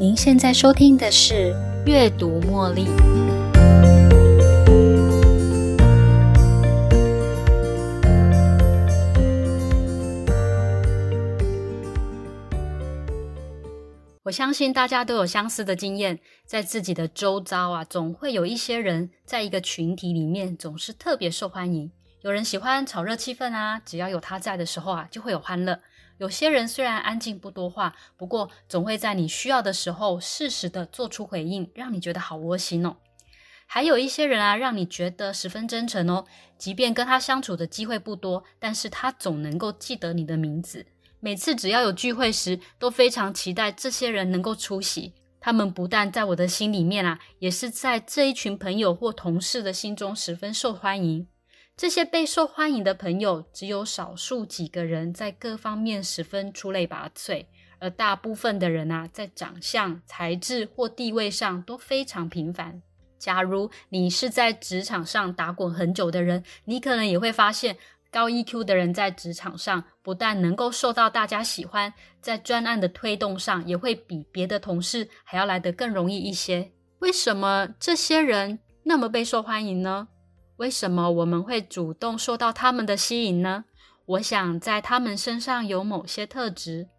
您现在收听的是阅读茉莉。我相信大家都有相似的经验，在自己的周遭啊，总会有一些人在一个群体里面总是特别受欢迎。有人喜欢炒热气氛啊，只要有他在的时候啊，就会有欢乐。有些人虽然安静不多话，不过总会在你需要的时候适时的做出回应，让你觉得好窝心哦。还有一些人啊，让你觉得十分真诚哦，即便跟他相处的机会不多，但是他总能够记得你的名字。每次只要有聚会时，都非常期待这些人能够出席。他们不但在我的心里面啊，也是在这一群朋友或同事的心中十分受欢迎。这些备受欢迎的朋友，只有少数几个人在各方面十分出类拔萃，而大部分的人啊，在长相、才智或地位上都非常平凡。假如你是在职场上打滚很久的人，你可能也会发现，高 EQ 的人在职场上不但能够受到大家喜欢，在专案的推动上也会比别的同事还要来得更容易一些。为什么这些人那么备受欢迎呢？为什么我们会主动受到他们的吸引呢？我想在他们身上有某些特质：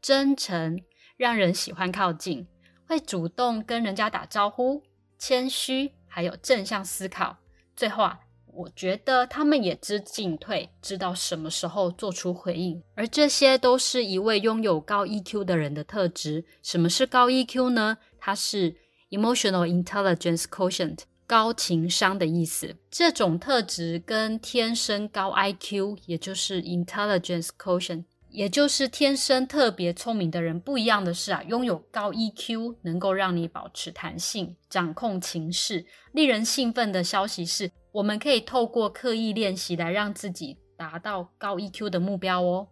真诚，让人喜欢靠近，会主动跟人家打招呼，谦虚，还有正向思考。最后啊，我觉得他们也知进退，知道什么时候做出回应。而这些都是一位拥有高 EQ 的人的特质。什么是高 EQ 呢？它是 Emotional Intelligence Quotient，高情商的意思。这种特质跟天生高 IQ， 也就是 Intelligence Quotient， 也就是天生特别聪明的人不一样的是啊，拥有高 EQ 能够让你保持弹性，掌控情势。令人兴奋的消息是，我们可以透过刻意练习来让自己达到高 EQ 的目标哦。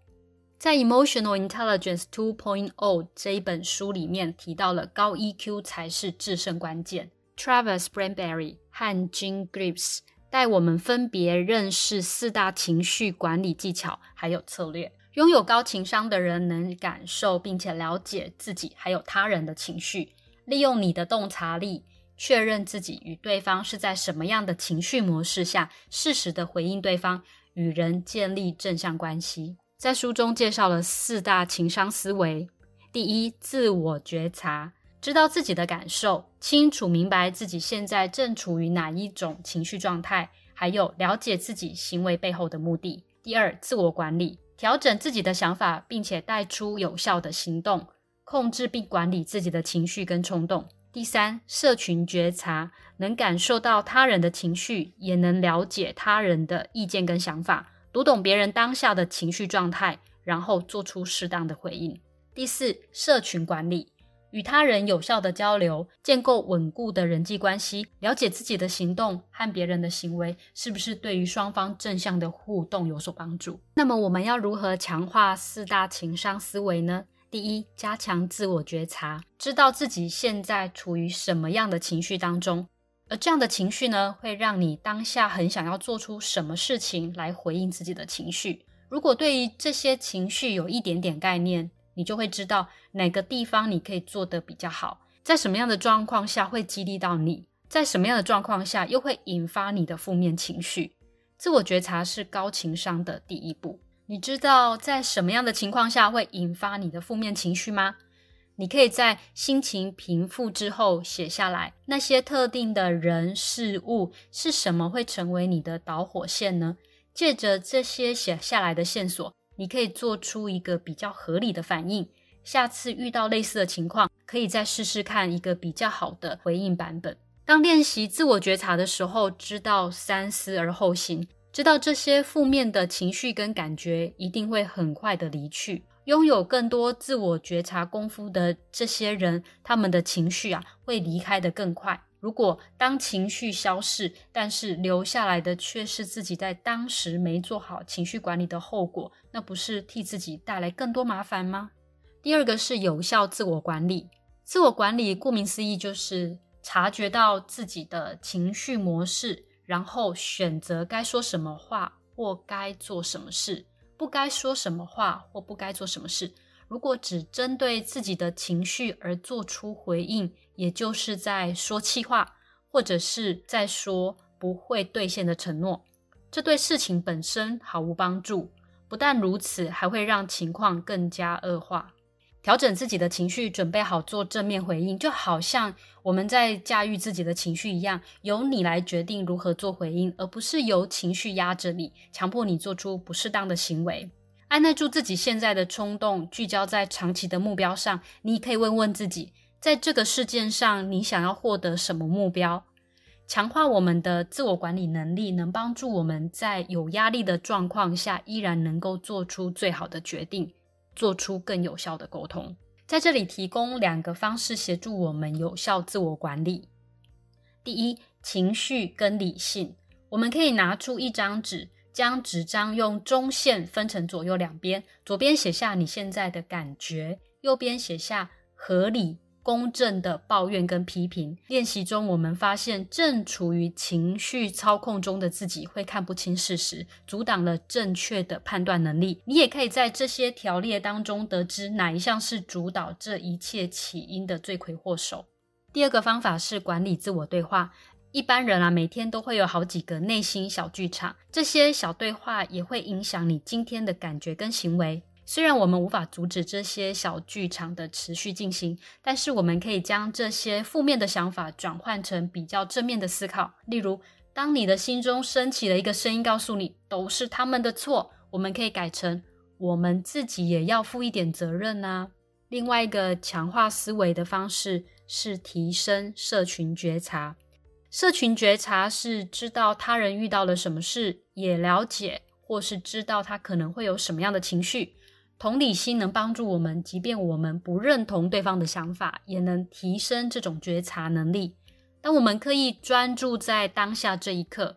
在 Emotional Intelligence 2.0 这一本书里面提到了高 EQ 才是制胜关键。Travis Bradberry 和 Jean Greaves 带我们分别认识4大情绪管理技巧还有策略。拥有高情商的人能感受并且了解自己还有他人的情绪，利用你的洞察力确认自己与对方是在什么样的情绪模式下，适时的回应对方，与人建立正向关系。在书中介绍了4大情商思维。第一，自我觉察，知道自己的感受，清楚明白自己现在正处于哪一种情绪状态，还有了解自己行为背后的目的。第二，自我管理，调整自己的想法，并且带出有效的行动，控制并管理自己的情绪跟冲动。第三，社群觉察，能感受到他人的情绪，也能了解他人的意见跟想法，读懂别人当下的情绪状态，然后做出适当的回应。第四，社群管理，与他人有效的交流，建构稳固的人际关系，了解自己的行动和别人的行为是不是对于双方正向的互动有所帮助。那么我们要如何强化4大情商思维呢？第一，加强自我觉察，知道自己现在处于什么样的情绪当中，而这样的情绪呢，会让你当下很想要做出什么事情来回应自己的情绪。如果对于这些情绪有一点点概念，你就会知道哪个地方你可以做得比较好，在什么样的状况下会激励到你，在什么样的状况下又会引发你的负面情绪。自我觉察是高情商的第一步。你知道在什么样的情况下会引发你的负面情绪吗？你可以在心情平复之后写下来，那些特定的人事物是什么会成为你的导火线呢？借着这些写下来的线索，你可以做出一个比较合理的反应，下次遇到类似的情况，可以再试试看一个比较好的回应版本。当练习自我觉察的时候，知道三思而后行，知道这些负面的情绪跟感觉一定会很快的离去。拥有更多自我觉察功夫的这些人，他们的情绪啊，会离开得更快。如果当情绪消逝，但是留下来的却是自己在当时没做好情绪管理的后果，那不是替自己带来更多麻烦吗？第二个是有效自我管理。自我管理顾名思义就是察觉到自己的情绪模式，然后选择该说什么话或该做什么事，不该说什么话或不该做什么事。如果只针对自己的情绪而做出回应，也就是在说气话，或者是在说不会兑现的承诺，这对事情本身毫无帮助。不但如此，还会让情况更加恶化。调整自己的情绪，准备好做正面回应，就好像我们在驾驭自己的情绪一样，由你来决定如何做回应，而不是由情绪压着你，强迫你做出不适当的行为。按捺住自己现在的冲动，聚焦在长期的目标上。你可以问问自己，在这个事件上你想要获得什么目标。强化我们的自我管理能力，能帮助我们在有压力的状况下依然能够做出最好的决定，做出更有效的沟通。在这里提供2个方式协助我们有效自我管理。第一，情绪跟理性。我们可以拿出一张纸，将纸张用中线分成左右两边，左边写下你现在的感觉，右边写下合理公正的抱怨跟批评。练习中我们发现，正处于情绪操控中的自己会看不清事实，阻挡了正确的判断能力。你也可以在这些条列当中得知哪一项是主导这一切起因的罪魁祸首。第2个方法是管理自我对话。一般人每天都会有好几个内心小剧场，这些小对话也会影响你今天的感觉跟行为。虽然我们无法阻止这些小剧场的持续进行，但是我们可以将这些负面的想法转换成比较正面的思考。例如，当你的心中升起了一个声音告诉你都是他们的错，我们可以改成我们自己也要负一点责任啊。另外一个强化思维的方式是提升社群觉察。社群觉察是知道他人遇到了什么事，也了解或是知道他可能会有什么样的情绪。同理心能帮助我们，即便我们不认同对方的想法，也能提升这种觉察能力。当我们可以专注在当下这一刻，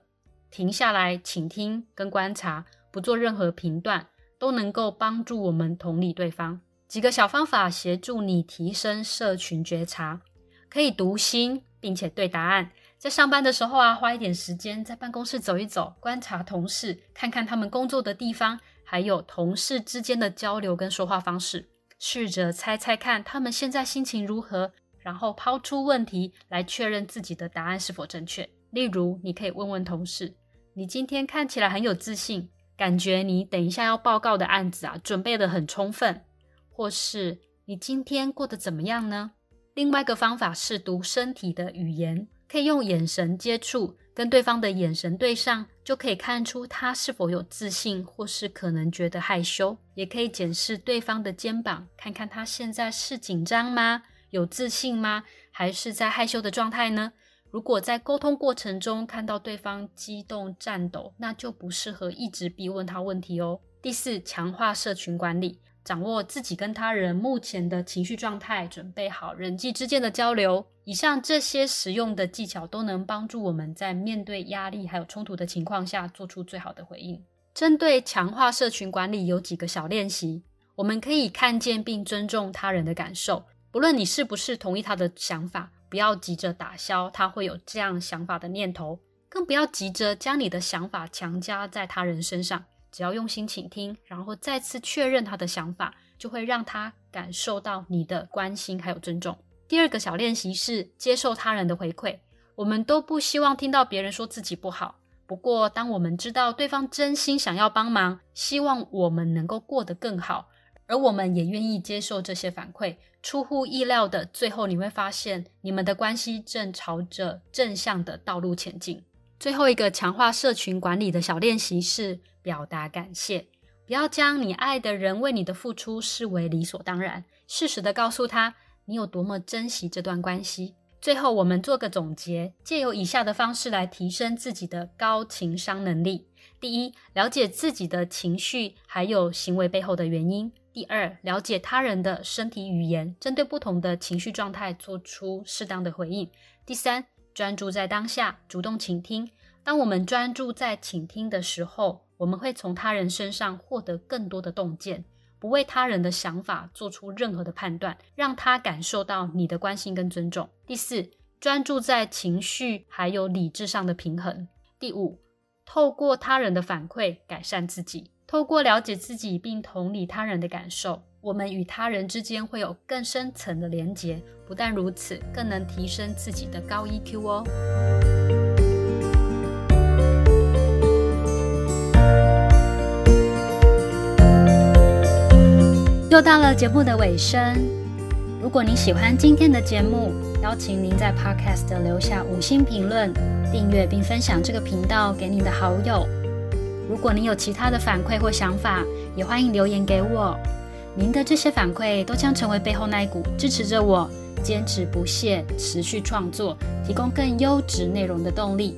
停下来倾听跟观察，不做任何评断，都能够帮助我们同理对方。几个小方法协助你提升社群觉察。可以读心并且对答案。在上班的时候花一点时间在办公室走一走，观察同事，看看他们工作的地方，还有同事之间的交流跟说话方式，试着猜猜看他们现在心情如何，然后抛出问题来确认自己的答案是否正确。例如，你可以问问同事，你今天看起来很有自信，感觉你等一下要报告的案子准备得很充分，或是你今天过得怎么样呢？另外一个方法是读身体的语言，可以用眼神接触，跟对方的眼神对上，就可以看出他是否有自信，或是可能觉得害羞。也可以检视对方的肩膀，看看他现在是紧张吗？有自信吗？还是在害羞的状态呢？如果在沟通过程中看到对方激动颤抖，那就不适合一直逼问他问题哦。第4，强化社群管理。掌握自己跟他人目前的情绪状态，准备好人际之间的交流。以上这些实用的技巧都能帮助我们在面对压力还有冲突的情况下做出最好的回应。针对强化社群管理有几个小练习。我们可以看见并尊重他人的感受，不论你是不是同意他的想法，不要急着打消他会有这样想法的念头，更不要急着将你的想法强加在他人身上。只要用心倾听，然后再次确认他的想法，就会让他感受到你的关心还有尊重。第2个小练习是接受他人的回馈。我们都不希望听到别人说自己不好，不过当我们知道对方真心想要帮忙，希望我们能够过得更好，而我们也愿意接受这些反馈，出乎意料的，最后你会发现你们的关系正朝着正向的道路前进。最后一个强化社群管理的小练习是表达感谢。不要将你爱的人为你的付出视为理所当然，适时地告诉他你有多么珍惜这段关系。最后我们做个总结，借由以下的方式来提升自己的高情商能力。第1，了解自己的情绪还有行为背后的原因。第2，了解他人的身体语言，针对不同的情绪状态做出适当的回应。第3，专注在当下，主动倾听。当我们专注在倾听的时候，我们会从他人身上获得更多的洞见，不为他人的想法做出任何的判断，让他感受到你的关心跟尊重。第4，专注在情绪还有理智上的平衡。第5，透过他人的反馈改善自己。透过了解自己并同理他人的感受，我们与他人之间会有更深层的连结，不但如此，更能提升自己的高 EQ 哦。又到了节目的尾声，如果你喜欢今天的节目，邀请您在 Podcast 留下5星评论，订阅并分享这个频道给你的好友。如果你有其他的反馈或想法，也欢迎留言给我。您的这些反馈都将成为背后那一股支持着我坚持不懈持续创作提供更优质内容的动力。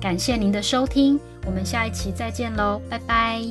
感谢您的收听，我们下一期再见咯，拜拜。